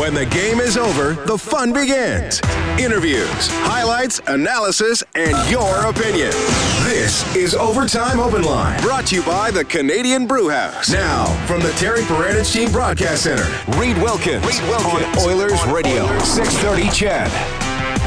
When the game is over, the fun begins. Interviews, highlights, analysis, and your opinion. This is Overtime Open Line, brought to you by the Canadian Brew House. Now, from the Terry Paranich Team Broadcast Center, Reed Wilkins on Oilers Radio, 6:30 Chad.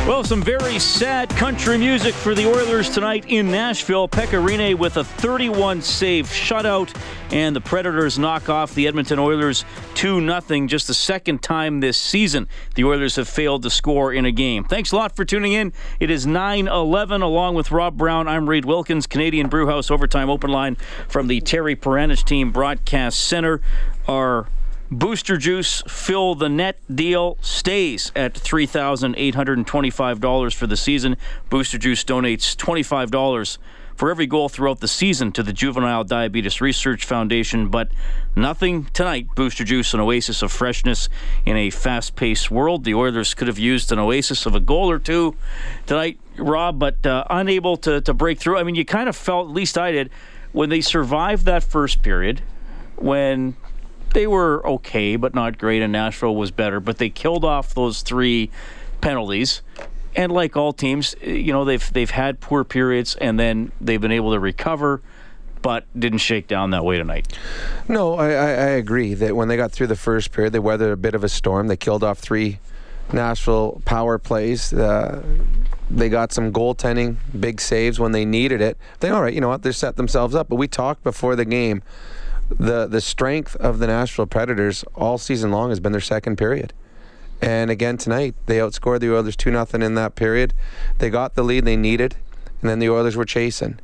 Well, some very sad country music for the Oilers tonight in Nashville. Pekka Rinne with a 31-save shutout, and the Predators knock off the Edmonton Oilers 2-0, just the second time this season the Oilers have failed to score in a game. Thanks a lot for tuning in. It is 9:11. Along with Rob Brown, I'm Reed Wilkins, Canadian Brew House Overtime Open Line from the Terry Paranich Team Broadcast Center. Our Booster Juice Fill the Net deal stays at $3,825 for the season. Booster Juice donates $25 for every goal throughout the season to the Juvenile Diabetes Research Foundation, but nothing tonight. Booster Juice, an oasis of freshness in a fast-paced world. The Oilers could have used an oasis of a goal or two tonight, Rob, but unable to break through. I mean, you kind of felt, at least I did, when they survived that first period, when they were okay, but not great, and Nashville was better. But they killed off those three penalties. And like all teams, you know, they've had poor periods, and then they've been able to recover, but didn't shake down that way tonight. No, I agree that when they got through the first period, they weathered a bit of a storm. They killed off three Nashville power plays. They got some goaltending, big saves when they needed it. They, all right, you know what, they set themselves up. But we talked before the game. The strength of the Nashville Predators all season long has been their second period. And again tonight, they outscored the Oilers 2-0 in that period. They got the lead they needed, and then the Oilers were chasing.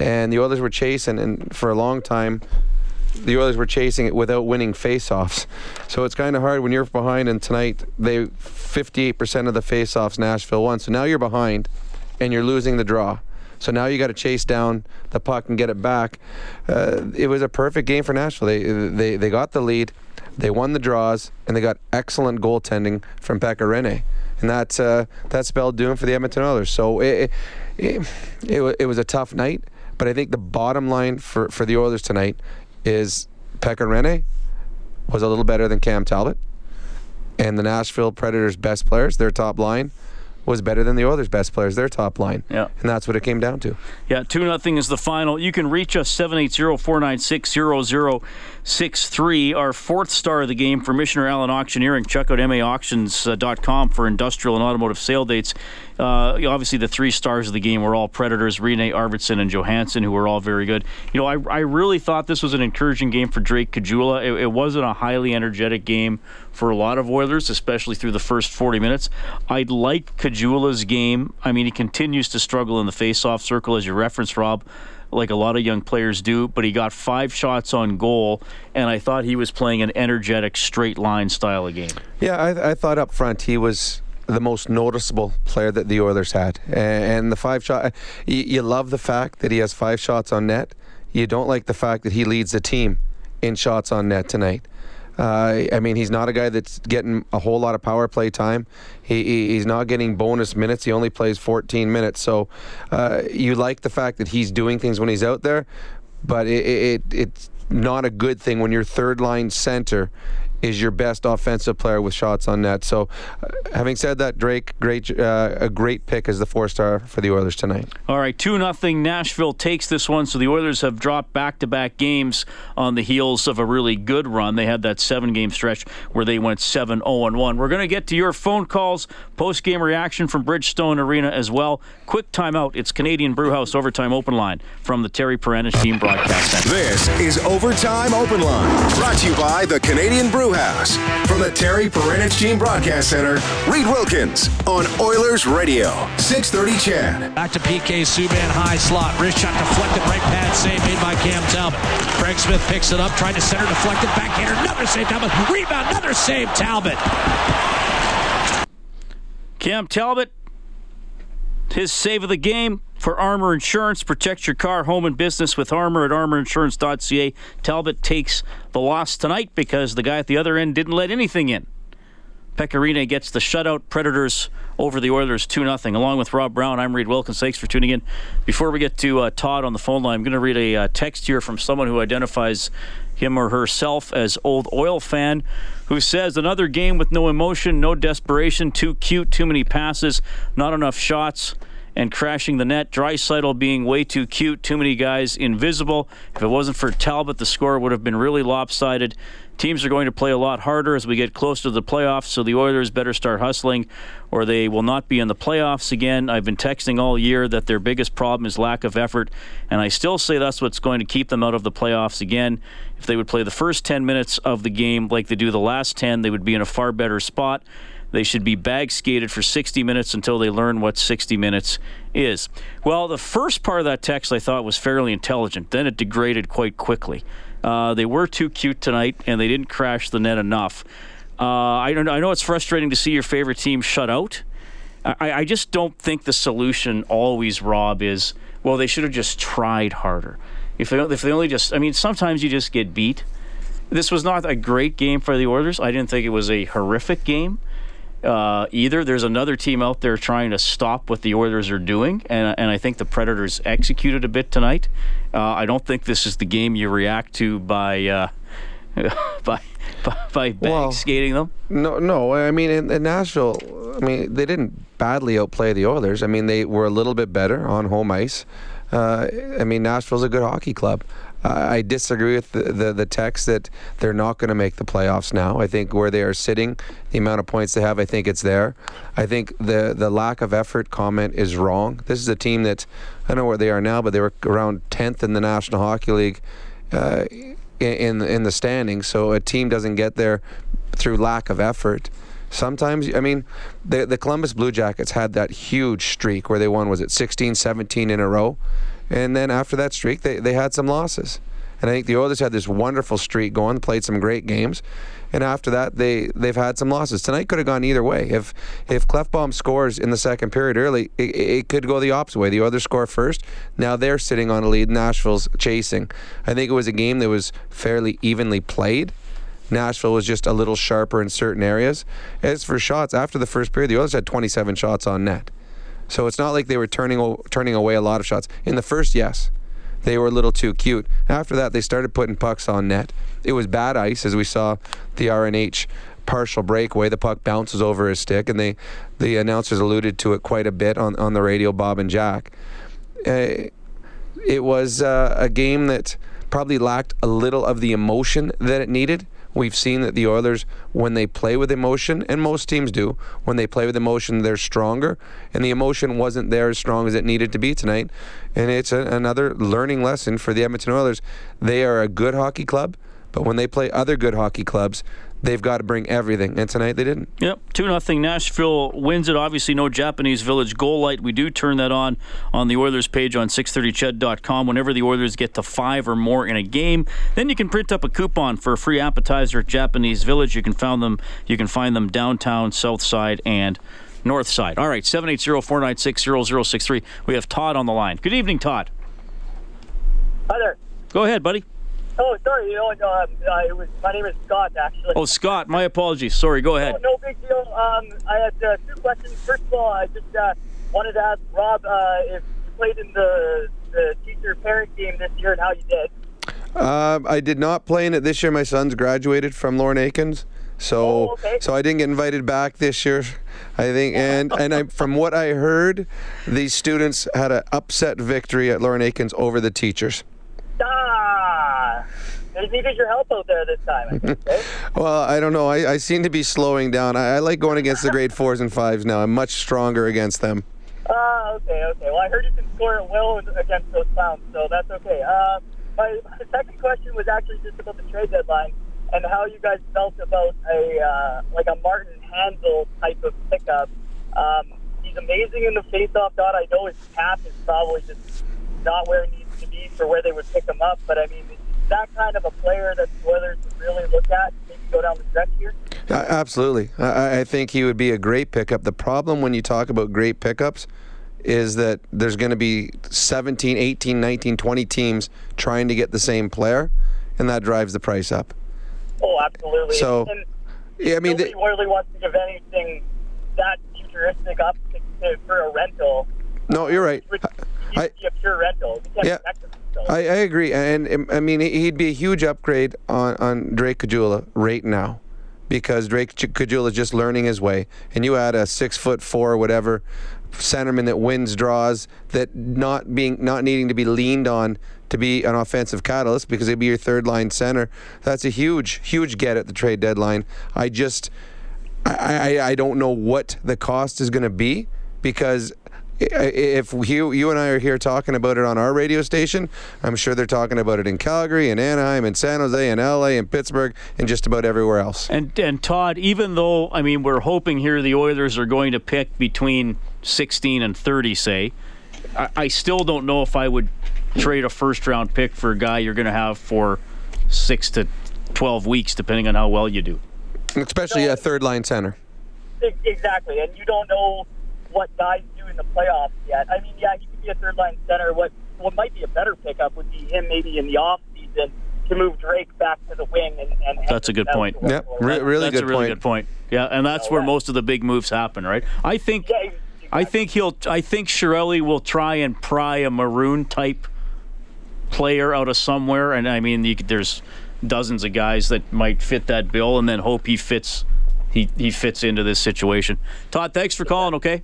And the Oilers were chasing, and for a long time, the Oilers were chasing it without winning faceoffs. So it's kind of hard when you're behind, and tonight, they 58% of the faceoffs Nashville won. So now you're behind, and you're losing the draw. So now you got to chase down the puck and get it back. It was a perfect game for Nashville. They got the lead, they won the draws, and they got excellent goaltending from Pekka Rinne, and that spelled doom for the Edmonton Oilers. So it was a tough night, but I think the bottom line for the Oilers tonight is Pekka Rinne was a little better than Cam Talbot, and the Nashville Predators' best players, their top line, was better than the Oilers' best players, their top line. Yeah. And that's what it came down to. Yeah, 2-0 is the final. You can reach us 780-496-0063. Our fourth star of the game, Commissioner Alan Auctioneering. Check out maauctions.com for industrial and automotive sale dates. Obviously, the three stars of the game were all Predators, Rene Arvidsson and Johansson, who were all very good. You know, I really thought this was an encouraging game for Drake Caggiula. It wasn't a highly energetic game for a lot of Oilers, especially through the first 40 minutes. I'd like Caggiula's game. I mean, he continues to struggle in the face-off circle, as you referenced, Rob, like a lot of young players do, but he got 5 shots on goal, and I thought he was playing an energetic, straight-line style of game. Yeah, I thought up front he was the most noticeable player that the Oilers had. And the 5 shot, you love the fact that he has 5 shots on net. You don't like the fact that he leads the team in shots on net tonight. I mean, he's not a guy that's getting a whole lot of power play time. He's not getting bonus minutes. He only plays 14 minutes. So you like the fact that he's doing things when he's out there, but it's not a good thing when your third-line center is your best offensive player with shots on net. So, having said that, Drake, a great pick as the 4-star for the Oilers tonight. All right, 2-0. Nashville takes this one, so the Oilers have dropped back-to-back games on the heels of a really good run. They had that 7-game stretch where they went 7-0-1. We're going to get to your phone calls, post-game reaction from Bridgestone Arena as well. Quick timeout. It's Canadian Brewhouse Overtime Open Line from the Terry Paranich Team Broadcast Center. This is Overtime Open Line, brought to you by the Canadian Brew House from the Terry Paranich Team Broadcast Center. Reed Wilkins on Oilers Radio, 6:30. Chad back to P.K. Subban, high slot, wrist shot deflected, right pad, save made by Cam Talbot. Frank Smith picks it up, tried to center, deflected, backhander, another save, Talbot, rebound, another save, Talbot. Cam Talbot, his save of the game for Armor Insurance. Protect your car, home, and business with Armor at armorinsurance.ca. Talbot takes the loss tonight because the guy at the other end didn't let anything in. Pekka Rinne gets the shutout. Predators over the Oilers 2-0. Along with Rob Brown, I'm Reed Wilkins. Thanks for tuning in. Before we get to Todd on the phone line, I'm going to read a text here from someone who identifies him or herself as Old Oil fan, who says another game with no emotion, no desperation, too cute, too many passes, not enough shots, and crashing the net. Draisaitl being way too cute, too many guys invisible. If it wasn't for Talbot, the score would have been really lopsided. Teams are going to play a lot harder as we get close to the playoffs, so the Oilers better start hustling or they will not be in the playoffs again. I've been texting all year that their biggest problem is lack of effort, and I still say that's what's going to keep them out of the playoffs again. If they would play the first 10 minutes of the game like they do the last 10, they would be in a far better spot. They should be bag skated for 60 minutes until they learn what 60 minutes is. Well, the first part of that text I thought was fairly intelligent. Then it degraded quite quickly. They were too cute tonight, and they didn't crash the net enough. I know it's frustrating to see your favorite team shut out. I just don't think the solution always, Rob, is, well, they should have just tried harder. If they only just... I mean, sometimes you just get beat. This was not a great game for the Oilers. I didn't think it was a horrific game. Either there's another team out there trying to stop what the Oilers are doing, and I think the Predators executed a bit tonight. I don't think this is the game you react to by bag skating them. No. I mean, in Nashville, I mean, they didn't badly outplay the Oilers. I mean, they were a little bit better on home ice. I mean, Nashville's a good hockey club. I disagree with the text that they're not going to make the playoffs now. I think where they are sitting, the amount of points they have, I think it's there. I think the lack of effort comment is wrong. This is a team that, I don't know where they are now, but they were around 10th in the National Hockey League in the standings. So a team doesn't get there through lack of effort. Sometimes, I mean, the Columbus Blue Jackets had that huge streak where they won, was it 16, 17 in a row? And then after that streak, they had some losses. And I think the Oilers had this wonderful streak going, played some great games. And after that, they've had some losses. Tonight could have gone either way. If Klefbom scores in the second period early, it could go the opposite way. The Oilers score first. Now they're sitting on a lead. Nashville's chasing. I think it was a game that was fairly evenly played. Nashville was just a little sharper in certain areas. As for shots, after the first period, the Oilers had 27 shots on net. So it's not like they were turning away a lot of shots. In the first, yes, they were a little too cute. After that, they started putting pucks on net. It was bad ice, as we saw the RNH partial breakaway. The puck bounces over his stick, and the announcers alluded to it quite a bit on the radio, Bob and Jack. It was a game that probably lacked a little of the emotion that it needed. We've seen that the Oilers, when they play with emotion, and most teams do, when they play with emotion, they're stronger. And the emotion wasn't there as strong as it needed to be tonight. And it's another learning lesson for the Edmonton Oilers. They are a good hockey club, but when they play other good hockey clubs, they've got to bring everything. And tonight they didn't. Yep, 2-0. Nashville wins it. Obviously, no Japanese Village goal light. We do turn that on the Oilers page on 630ched.com. Whenever the Oilers get to 5 or more in a game, then you can print up a coupon for a free appetizer at Japanese Village. You can find them downtown, south side, and north side. All right, 780-496-0063. We have Todd on the line. Good evening, Todd. Hi there. Go ahead, buddy. Oh, sorry. My name is Scott, actually. Oh, Scott. My apologies. Sorry. Go ahead. No big deal. I had two questions. First of all, I just wanted to ask Rob if you played in the teacher-parent game this year and how you did. I did not play in it this year. My son's graduated from Lauren Aikens, so So I didn't get invited back this year, I think. And from what I heard, the students had an upset victory at Lauren Aikens over the teachers. They needed your help out there this time, I think, right? Well, I don't know. I seem to be slowing down. I like going against the grade 4s and 5s now. I'm much stronger against them. Okay. Well, I heard you can score at will against those clowns, so that's okay. My second question was actually just about the trade deadline and how you guys felt about a Martin Hansel type of pickup. He's amazing in the face-off dot. I know his cap is probably just not where it needs to be for where they would pick him up, but I mean, that kind of a player that the Oilers would really look at, maybe go down the stretch here? Absolutely. I think he would be a great pickup. The problem when you talk about great pickups is that there's going to be 17, 18, 19, 20 teams trying to get the same player, and that drives the price up. Oh, absolutely. So, and yeah, I mean, nobody really wants to give anything that futuristic up for a rental. No, you're right. He'd be a pure rental. We can't expect him. I agree. And I mean, he'd be a huge upgrade on Drake Caggiula right now, because Drake Caggiula is just learning his way. And you add a 6'4" whatever centerman that wins draws, that not needing to be leaned on to be an offensive catalyst, because he'd be your third line center. That's a huge, huge get at the trade deadline. I don't know what the cost is going to be, because if you and I are here talking about it on our radio station, I'm sure they're talking about it in Calgary and Anaheim and San Jose and LA and Pittsburgh and just about everywhere else. And Todd, even though, I mean, we're hoping here the Oilers are going to pick between 16 and 30, say, I still don't know if I would trade a first-round pick for a guy you're going to have for 6 to 12 weeks, depending on how well you do. Especially a third-line center. Exactly, and you don't know what guys do in the playoffs yet. I mean, yeah, he could be a third-line center. What might be a better pickup would be him maybe in the offseason to move Drake back to the wing. And that's a good point. Yep, really good point. Yeah, and that's where most of the big moves happen, right? I think I think Chiarelli will try and pry a Maroon-type player out of somewhere, and I mean, there's dozens of guys that might fit that bill, and then hope he fits into this situation. Todd, thanks for calling, okay?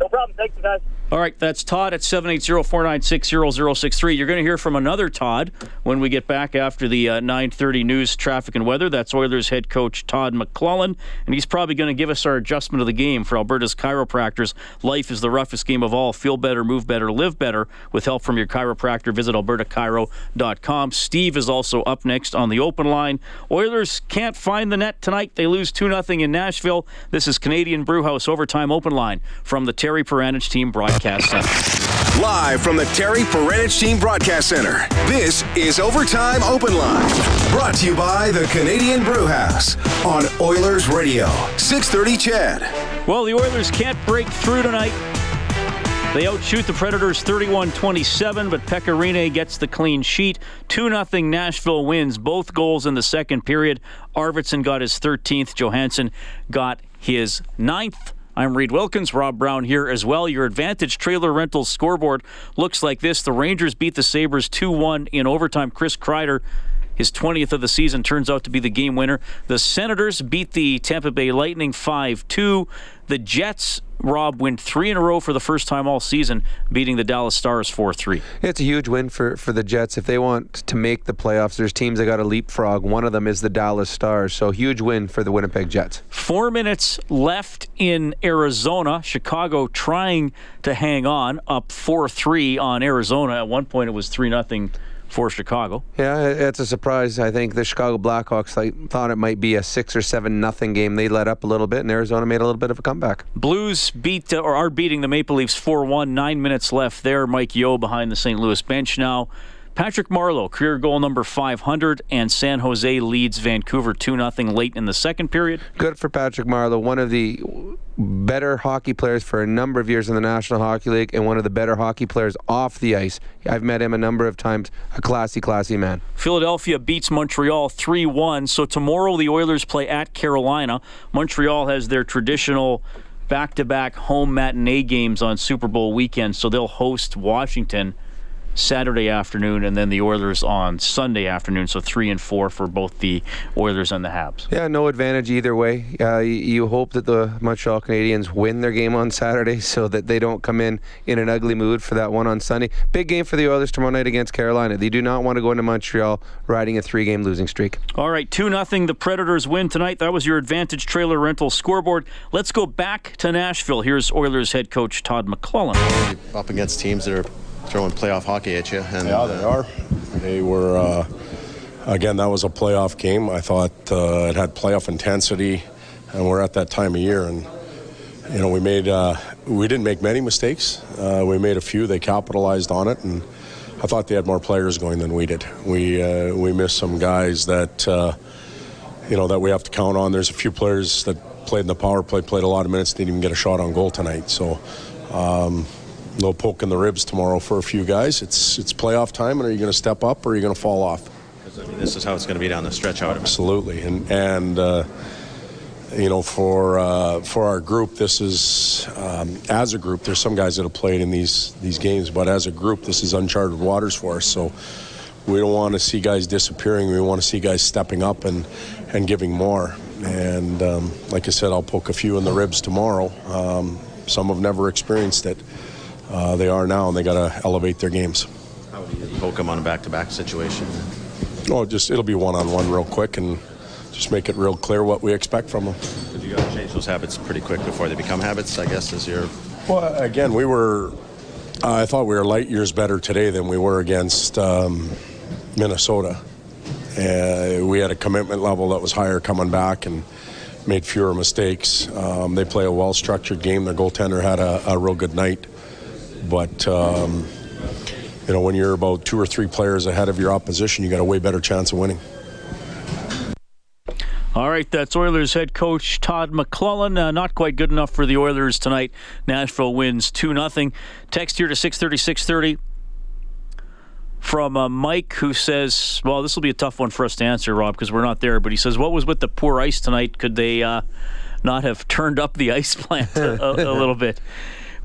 No problem. Thanks, guys. All right, that's Todd at 780-496-0063. You're going to hear from another Todd when we get back after the 9:30 news, traffic and weather. That's Oilers head coach Todd McLellan, and he's probably going to give us our adjustment of the game for Alberta's chiropractors. Life is the roughest game of all. Feel better, move better, live better with help from your chiropractor. Visit albertachiro.com. Steve is also up next on the open line. Oilers can't find the net tonight. They lose 2-0 in Nashville. This is Canadian Brewhouse Overtime Open Line from the Terry Paranich Team Broadcast Center. Live from the Terry Paranich Team Broadcast Center, this is Overtime Open Line, brought to you by the Canadian Brew House on Oilers Radio, 630 CHED. Well, the Oilers can't break through tonight. They outshoot the Predators 31-27, but Pekka Rinne gets the clean sheet. 2-0 Nashville wins, both goals in the second period. Arvidsson got his 13th, Johansson got his 9th. I'm Reed Wilkins, Rob Brown here as well. Your Advantage Trailer Rentals scoreboard looks like this. The Rangers beat the Sabres 2-1 in overtime. Chris Kreider, his 20th of the season, turns out to be the game winner. The Senators beat the Tampa Bay Lightning 5-2. The Jets, Rob, win 3 in a row for the first time all season, beating the Dallas Stars 4-3. It's a huge win for the Jets. If they want to make the playoffs, there's teams that got to leapfrog. One of them is the Dallas Stars, so huge win for the Winnipeg Jets. 4 minutes left in Arizona. Chicago trying to hang on, up 4-3 on Arizona. At one point, it was 3-0 for Chicago. Yeah, it's a surprise. I think the Chicago Blackhawks thought it might be a 6 or 7-0 game. They let up a little bit, and Arizona made a little bit of a comeback. Blues are beating the Maple Leafs 4-1. 9 minutes left there. Mike Yeo behind the St. Louis bench now. Patrick Marleau, career goal number 500, and San Jose leads Vancouver 2-0 late in the second period. Good for Patrick Marleau, one of the better hockey players for a number of years in the National Hockey League, and one of the better hockey players off the ice. I've met him a number of times. A classy, classy man. Philadelphia beats Montreal 3-1, so tomorrow the Oilers play at Carolina. Montreal has their traditional back-to-back home matinee games on Super Bowl weekend, so they'll host Washington Saturday afternoon, and then the Oilers on Sunday afternoon, so 3 and 4 for both the Oilers and the Habs. Yeah, no advantage either way. You hope that the Montreal Canadiens win their game on Saturday so that they don't come in an ugly mood for that one on Sunday. Big game for the Oilers tomorrow night against Carolina. They do not want to go into Montreal riding a 3-game losing streak. All right, 2-0 the Predators win tonight. That was your Advantage Trailer Rental scoreboard. Let's go back to Nashville. Here's Oilers head coach Todd McLellan. Up against teams that are throwing playoff hockey at you. And, yeah, they are. They were, again, that was a playoff game. I thought it had playoff intensity, and we're at that time of year. And, you know, we didn't make many mistakes. We made a few. They capitalized on it, and I thought they had more players going than we did. We missed some guys that, you know, that we have to count on. There's a few players that played in the power play, played a lot of minutes, didn't even get a shot on goal tonight. So, no poke in the ribs tomorrow for a few guys. It's playoff time, and are you going to step up or are you going to fall off? Because, I mean, this is how it's going to be down the stretch. Absolutely, and you know, for our group, this is, as a group, there's some guys that have played in these games, but as a group, this is uncharted waters for us. So we don't want to see guys disappearing. We want to see guys stepping up and giving more. And like I said, I'll poke a few in the ribs tomorrow. Some have never experienced it. They are now, and they got to elevate their games. How do you poke them on a back-to-back situation? Oh, just it'll be one-on-one real quick, and just make it real clear what we expect from them. But you got to change those habits pretty quick before they become habits, I guess, is your... Well, again, we were... I thought we were light years better today than we were against Minnesota. We had a commitment level that was higher coming back and made fewer mistakes. They play a well-structured game. Their goaltender had a real good night. But, you know, when you're about two or three players ahead of your opposition, you got a way better chance of winning. All right, that's Oilers head coach Todd McLellan. Not quite good enough for the Oilers tonight. Nashville wins 2-0. Text here to 630-630 from Mike, who says, well, this will be a tough one for us to answer, Rob, because we're not there. But he says, what was with the poor ice tonight? Could they not have turned up the ice plant a little bit?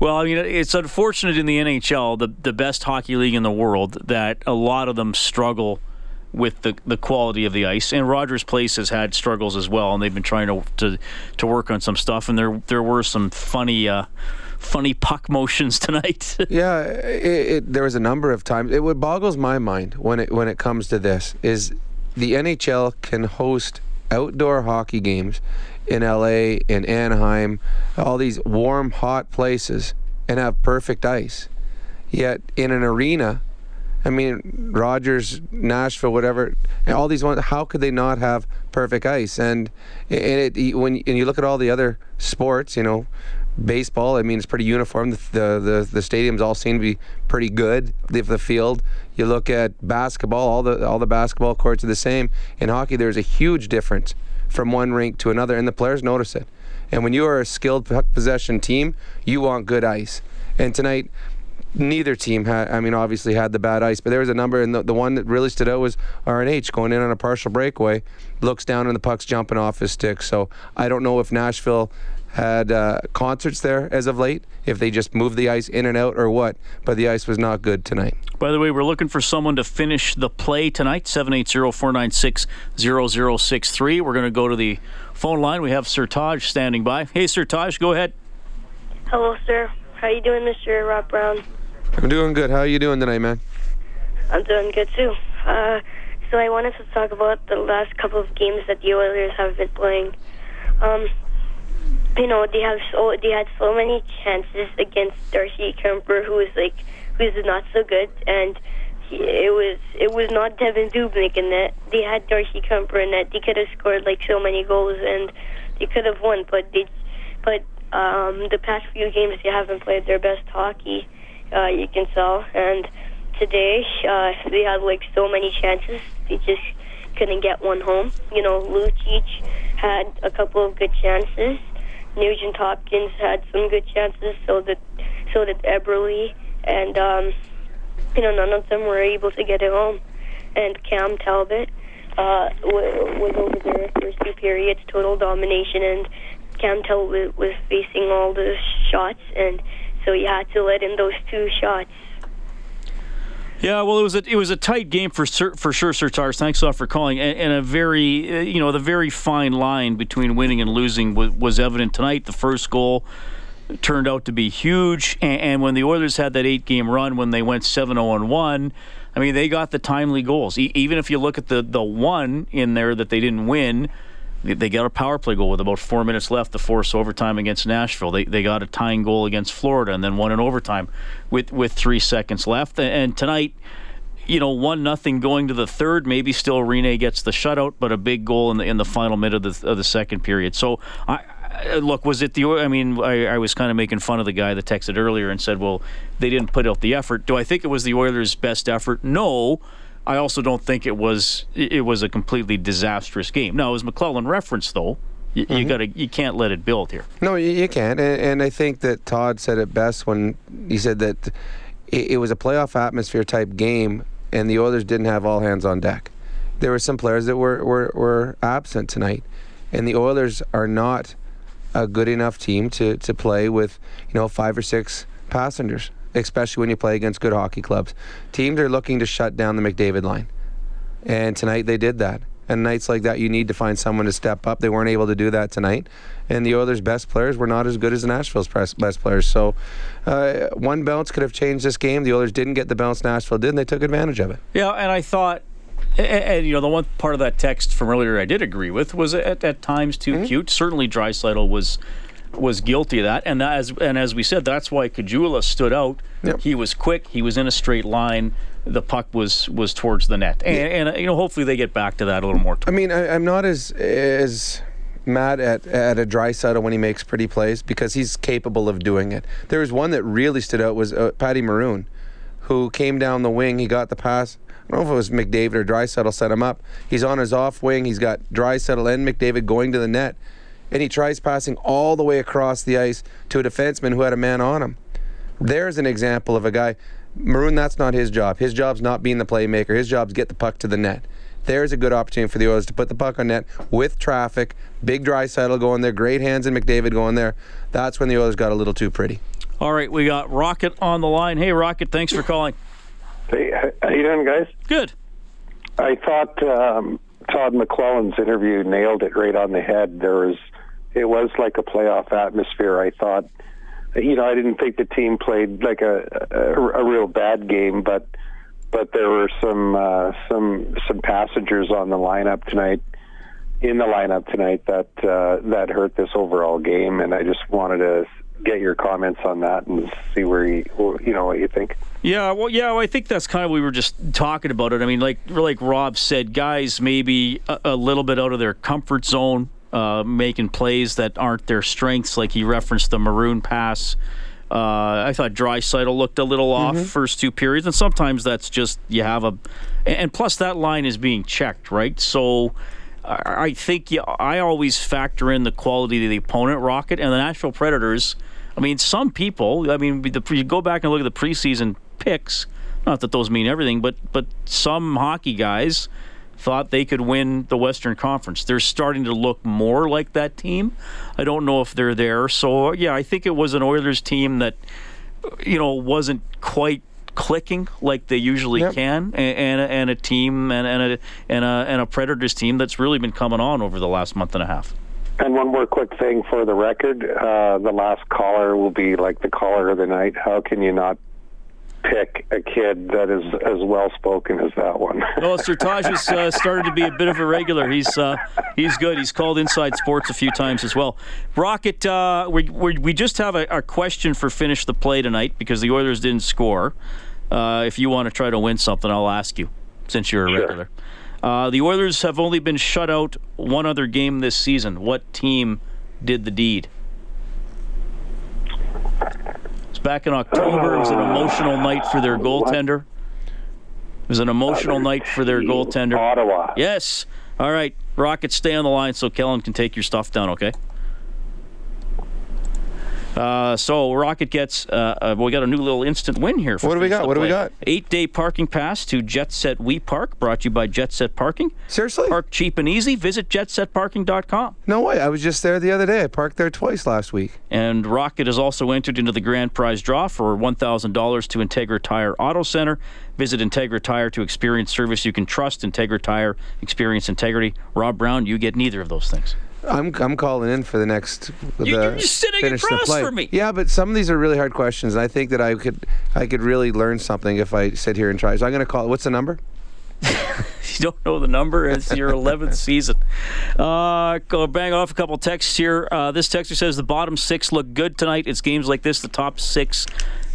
Well, I mean, it's unfortunate in the NHL, the best hockey league in the world, that a lot of them struggle with the quality of the ice. And Rogers Place has had struggles as well, and they've been trying to work on some stuff. And there were some funny puck motions tonight. Yeah, there was a number of times. What boggles my mind when it comes to this is the NHL can host outdoor hockey games in LA, in Anaheim, all these warm, hot places, and have perfect ice. Yet in an arena, I mean, Rogers, Nashville, whatever, and all these ones, how could they not have perfect ice? And when you look at all the other sports, you know, baseball, I mean, it's pretty uniform. The stadiums all seem to be pretty good. The field. You look at basketball, all the basketball courts are the same. In hockey, there's a huge difference from one rink to another, and the players notice it. And when you are a skilled puck possession team, you want good ice. And tonight, neither team obviously had the bad ice, but there was a number, and the one that really stood out was RNH going in on a partial breakaway, looks down and the puck's jumping off his stick. So I don't know if Nashville had concerts there as of late, if they just moved the ice in and out or what, but the ice was not good tonight. By the way, we're looking for someone to finish the play tonight, 780-496-0063. We're going to go to the phone line. We have Sirtaj standing by. Hey, Sirtaj, go ahead. Hello, sir. How you doing, Mr. Rob Brown? I'm doing good. How are you doing tonight, man? I'm doing good, too. So I wanted to talk about the last couple of games that the Oilers have been playing. You know, they had so many chances against Darcy Kemper, who's not so good, and it was not Devin Dubnyk in that. They had Darcy Kemper in that. They could have scored like so many goals and they could have won, but the past few games they haven't played their best hockey. You can tell. And today they had like so many chances. They just couldn't get one home. You know, Lucic had a couple of good chances. Nugent Hopkins had some good chances, so did Eberle, and you know, none of them were able to get it home. And Cam Talbot was over there for 2 periods, total domination, and Cam Talbot was facing all the shots, and so he had to let in those 2 shots. Yeah, well, it was a tight game for sure, Sirtaj. Thanks a lot for calling. And a very, you know, the very fine line between winning and losing was evident tonight. The first goal turned out to be huge. And when the Oilers had that 8-game run, when they went 7-0-1, I mean, they got the timely goals. Even if you look at the one in there that they didn't win, they got a power play goal with about 4 minutes left to force overtime against Nashville. They got a tying goal against Florida and then won in overtime with 3 seconds left. And tonight, you know, 1-0 going to the third. Maybe still Rene gets the shutout, but a big goal in the final minute of the second period. So, I was kind of making fun of the guy that texted earlier and said, well, they didn't put out the effort. Do I think it was the Oilers' best effort? No. I also don't think it was a completely disastrous game. Now, as McLellan referenced, though, you can't let it build here. No, you can't. And I think that Todd said it best when he said that it was a playoff atmosphere type game, and the Oilers didn't have all hands on deck. There were some players that were absent tonight, and the Oilers are not a good enough team to play with, you know, 5 or 6 passengers, especially when you play against good hockey clubs. Teams are looking to shut down the McDavid line, and tonight they did that. And nights like that, you need to find someone to step up. They weren't able to do that tonight. And the Oilers' best players were not as good as Nashville's best players. So one bounce could have changed this game. The Oilers didn't get the bounce Nashville did, and they took advantage of it. Yeah, and I thought, and you know, the one part of that text from earlier I did agree with was at times too cute. Certainly Draisaitl was guilty of that. And as we said, that's why Caggiula stood out. Yep. He was quick. He was in a straight line. The puck was towards the net. And you know, hopefully they get back to that a little more. I mean, I'm not as mad at a Draisaitl when he makes pretty plays, because he's capable of doing it. There was one that really stood out was Patty Maroon, who came down the wing. He got the pass. I don't know if it was McDavid or Draisaitl set him up. He's on his off wing. He's got Draisaitl and McDavid going to the net. And he tries passing all the way across the ice to a defenseman who had a man on him. There's an example of a guy. Maroon, that's not his job. His job's not being the playmaker. His job's get the puck to the net. There's a good opportunity for the Oilers to put the puck on net with traffic. Big Draisaitl going there. Great hands and McDavid going there. That's when the Oilers got a little too pretty. All right, we got Rocket on the line. Hey, Rocket, thanks for calling. Hey, how you doing, guys? Good. I thought Todd McLellan's interview nailed it right on the head. It was like a playoff atmosphere, I thought. You know, I didn't think the team played like a real bad game, but there were some passengers on the lineup tonight, that hurt this overall game. And I just wanted to get your comments on that and see what you think. Yeah, I think that's kind of, we were just talking about it. I mean, like Rob said, guys maybe a little bit out of their comfort zone. Making plays that aren't their strengths, like he referenced the Maroon pass. I thought Draisaitl looked a little off first two periods, and sometimes that's just and plus that line is being checked, right? So I think I always factor in the quality of the opponent, Rocket, and the Nashville Predators. I mean, some people, you go back and look at the preseason picks, not that those mean everything, but some hockey guys thought they could win the Western Conference. They're starting to look more like that team. I don't know if they're there. So, yeah, I think it was an Oilers team that, you know, wasn't quite clicking like they usually can, and a team and a Predators team that's really been coming on over the last month and a half. And one more quick thing for the record. The last caller will be like the caller of the night. How can you not pick a kid that is as well-spoken as that one? Well, Sertaj has started to be a bit of a regular. He's good. He's called Inside Sports a few times as well. Rocket, we just have a question for Finish the Play tonight because the Oilers didn't score. If you want to try to win something, I'll ask you since you're a regular. The Oilers have only been shut out one other game this season. What team did the deed? Back in October, it was an emotional night for their goaltender. It was an emotional night for their goaltender. Ottawa. Yes. All right, Rocket, stay on the line so Kellen can take your stuff down, okay? So Rocket gets, we got a new little instant win here. What do we got? What do we got? 8-day parking pass to Jet Set We Park, brought to you by Jet Set Parking. Seriously? Park cheap and easy. Visit jetsetparking.com. No way. I was just there the other day. I parked there twice last week. And Rocket is also entered into the grand prize draw for $1,000 to Integra Tire Auto Center. Visit Integra Tire to experience service you can trust. Integra Tire, experience integrity. Rob Brown, you get neither of those things. I'm calling in for the next. You're just sitting across from me. Yeah, but some of these are really hard questions, and I think that I could really learn something if I sit here and try. So I'm going to call. What's the number? You don't know the number. It's your 11th season. Go bang off a couple texts here. This texter says the bottom 6 look good tonight. It's games like this. The top 6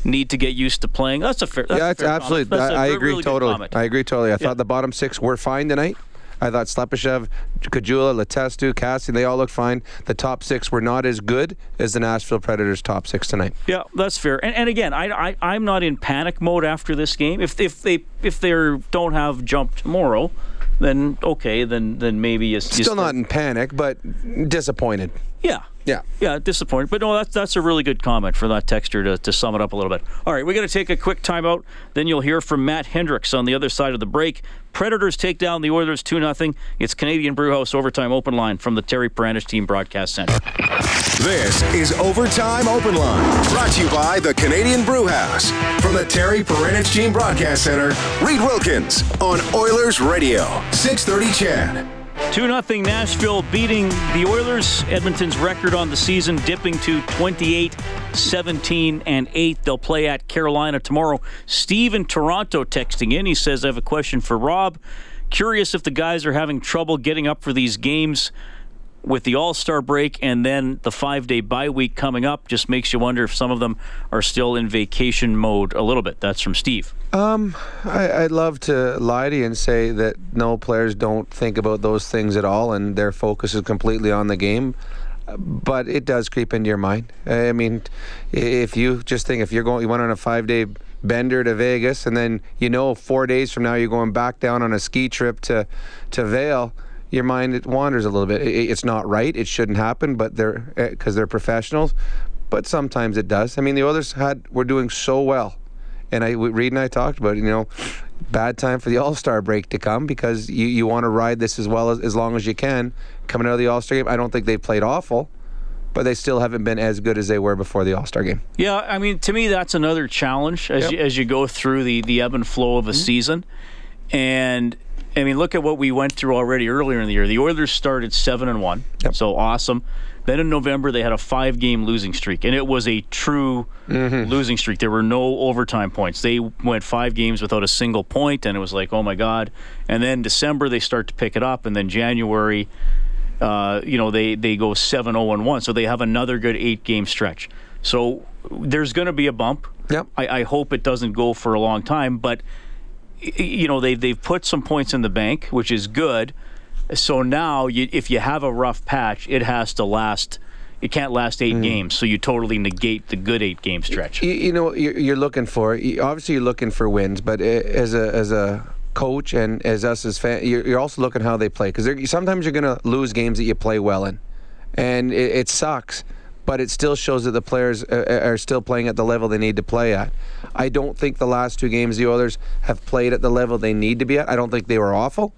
need to get used to playing. That's a fair comment. I agree really totally. I agree totally. I thought the bottom 6 were fine tonight. I thought Slepyshev, Caggiula, Letestu, Cassie, they all looked fine. The top 6 were not as good as the Nashville Predators' top 6 tonight. Yeah, that's fair. And again, I'm not in panic mode after this game. If they don't have jump tomorrow, then okay, then maybe it's still not in panic, but disappointed. Yeah, disappointing. But no, that's a really good comment for that texture to sum it up a little bit. All right, we're going to take a quick timeout. Then you'll hear from Matt Hendricks on the other side of the break. Predators take down the Oilers 2-0. It's Canadian Brewhouse Overtime Open Line from the Terry Paranich Team Broadcast Center. This is Overtime Open Line, brought to you by the Canadian Brewhouse. From the Terry Paranich Team Broadcast Center, Reed Wilkins on Oilers Radio, 630 CHED. 2-0 Nashville beating the Oilers. Edmonton's record on the season dipping to 28-17-8. They'll play at Carolina tomorrow. Steve in Toronto texting in. He says, I have a question for Rob. Curious if the guys are having trouble getting up for these games with the All-Star break and then the 5-day bye week coming up. Just makes you wonder if some of them are still in vacation mode a little bit. That's from Steve. I'd love to lie to you and say that no, players don't think about those things at all and their focus is completely on the game, but it does creep into your mind. I mean, if you just think you went on a 5-day bender to Vegas and then 4 days from now you're going back down on a ski trip to Vail, your mind, it wanders a little bit. It's not right. It shouldn't happen, but because they're professionals, but sometimes it does. I mean, the Oilers were doing so well. And Reed and I talked about, bad time for the All-Star break to come because you want to ride this as long as you can. Coming out of the All-Star game, I don't think they played awful, but they still haven't been as good as they were before the All-Star game. Yeah, I mean, to me, that's another challenge as you go through the ebb and flow of a season. And, I mean, look at what we went through already earlier in the year. The Oilers started 7-1, so awesome. Then in November, they had a 5-game losing streak, and it was a true losing streak. There were no overtime points. They went 5 games without a single point, and it was like, oh, my God. And then December, they start to pick it up, and then January, they go 7-0-1, so they have another good 8-game stretch. So there's going to be a bump. Yep. I hope it doesn't go for a long time, but, they've put some points in the bank, which is good. So now, if you have a rough patch, it has to last. It can't last 8 games, so you totally negate the good 8-game stretch. You're looking for. Obviously, you're looking for wins, but as a coach and as us as fans, you're also looking how they play because sometimes you're going to lose games that you play well in, and it sucks. But it still shows that the players are still playing at the level they need to play at. I don't think the last 2 games the Oilers have played at the level they need to be at. I don't think they were awful,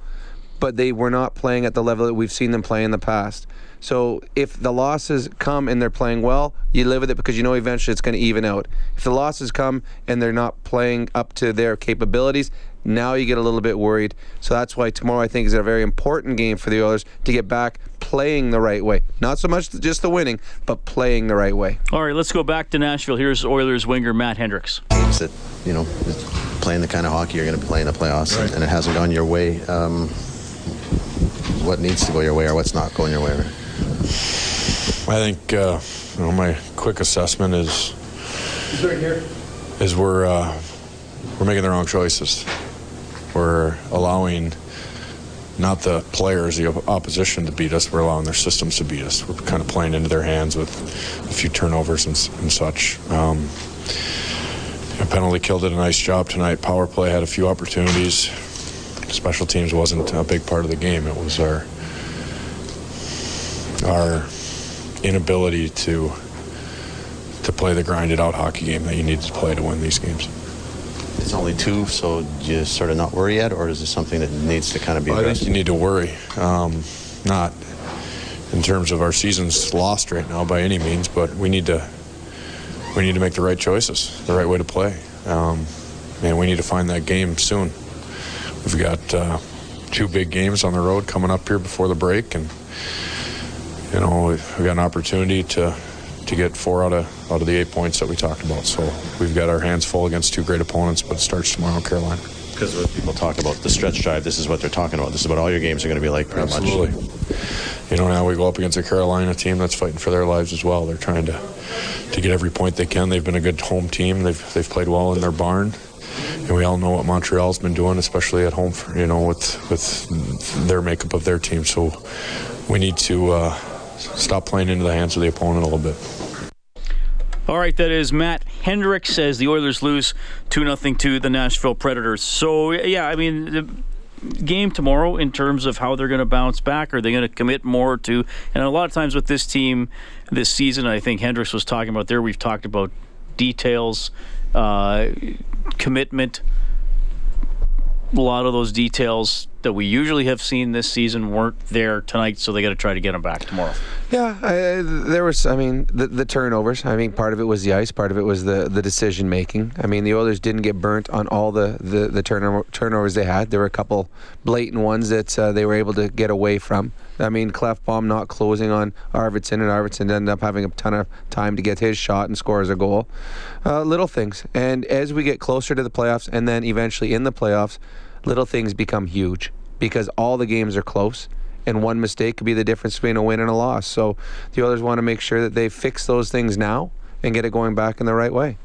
but they were not playing at the level that we've seen them play in the past. So if the losses come and they're playing well, you live with it because eventually it's going to even out. If the losses come and they're not playing up to their capabilities, now you get a little bit worried. So that's why tomorrow I think is a very important game for the Oilers to get back playing the right way. Not so much just the winning, but playing the right way. All right, let's go back to Nashville. Here's Oilers winger Matt Hendricks. It's that, playing the kind of hockey you're going to be playing in the playoffs, right, and it hasn't gone your way. What needs to go your way or what's not going your way? I think my quick assessment is we're making the wrong choices. We're allowing not the players, the opposition to beat us. We're allowing their systems to beat us. We're kind of playing into their hands with a few turnovers and such. Penalty kill did a nice job tonight. Power play had a few opportunities. Special teams wasn't a big part of the game. It was our inability to play the grinded out hockey game that you need to play to win these games. It's only 2, so do you sort of not worry yet, or is this something that needs to kind of be addressed? I think you need to worry, not in terms of our season's lost right now by any means, but we need to make the right choices, the right way to play, and we need to find that game soon. We've got 2 big games on the road coming up here before the break, and we've got an opportunity to get 4 out of the 8 points that we talked about. So we've got our hands full against 2 great opponents, but it starts tomorrow in Carolina. Because when people talk about the stretch drive, this is what they're talking about. This is what all your games are going to be like pretty much. Absolutely. Now we go up against a Carolina team that's fighting for their lives as well. They're trying to get every point they can. They've been a good home team. They've played well in their barn. And we all know what Montreal's been doing, especially at home, for, with their makeup of their team. So we need to stop playing into the hands of the opponent a little bit. All right, that is Matt Hendricks as the Oilers lose 2-0 to the Nashville Predators. So, yeah, I mean, game tomorrow in terms of how they're going to bounce back? Are they going to commit more to, and a lot of times with this team this season, I think Hendricks was talking about there, we've talked about details, commitment, a lot of those details that we usually have seen this season weren't there tonight, so they got to try to get them back tomorrow. Yeah, there was, I mean, the turnovers. I mean, part of it was the ice, part of it was the decision-making. I mean, the Oilers didn't get burnt on all the turnovers they had. There were a couple blatant ones that they were able to get away from. I mean, Klefbom not closing on Arvidsson, and Arvidsson ended up having a ton of time to get his shot and scores a goal. Little things. And as we get closer to the playoffs and then eventually in the playoffs, little things become huge because all the games are close, and one mistake could be the difference between a win and a loss. So the Oilers want to make sure that they fix those things now and get it going back in the right way.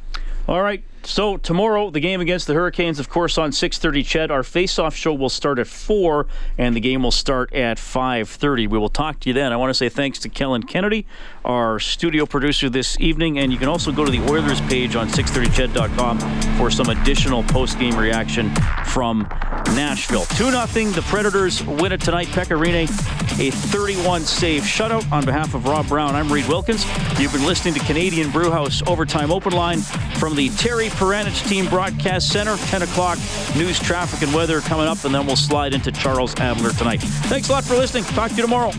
All right, so tomorrow, the game against the Hurricanes, of course, on 6:30, Ched. Our face-off show will start at 4, and the game will start at 5:30. We will talk to you then. I want to say thanks to Kellen Kennedy, our studio producer this evening, and you can also go to the Oilers page on 630ched.com for some additional post-game reaction from Nashville. 2-0, the Predators win it tonight. Pekka Rinne, a 31-save shutout. On behalf of Rob Brown, I'm Reed Wilkins. You've been listening to Canadian Brew House Overtime Open Line from the Terry Paranich Team Broadcast Center. 10 o'clock, news, traffic, and weather coming up, and then we'll slide into Charles Adler tonight. Thanks a lot for listening. Talk to you tomorrow.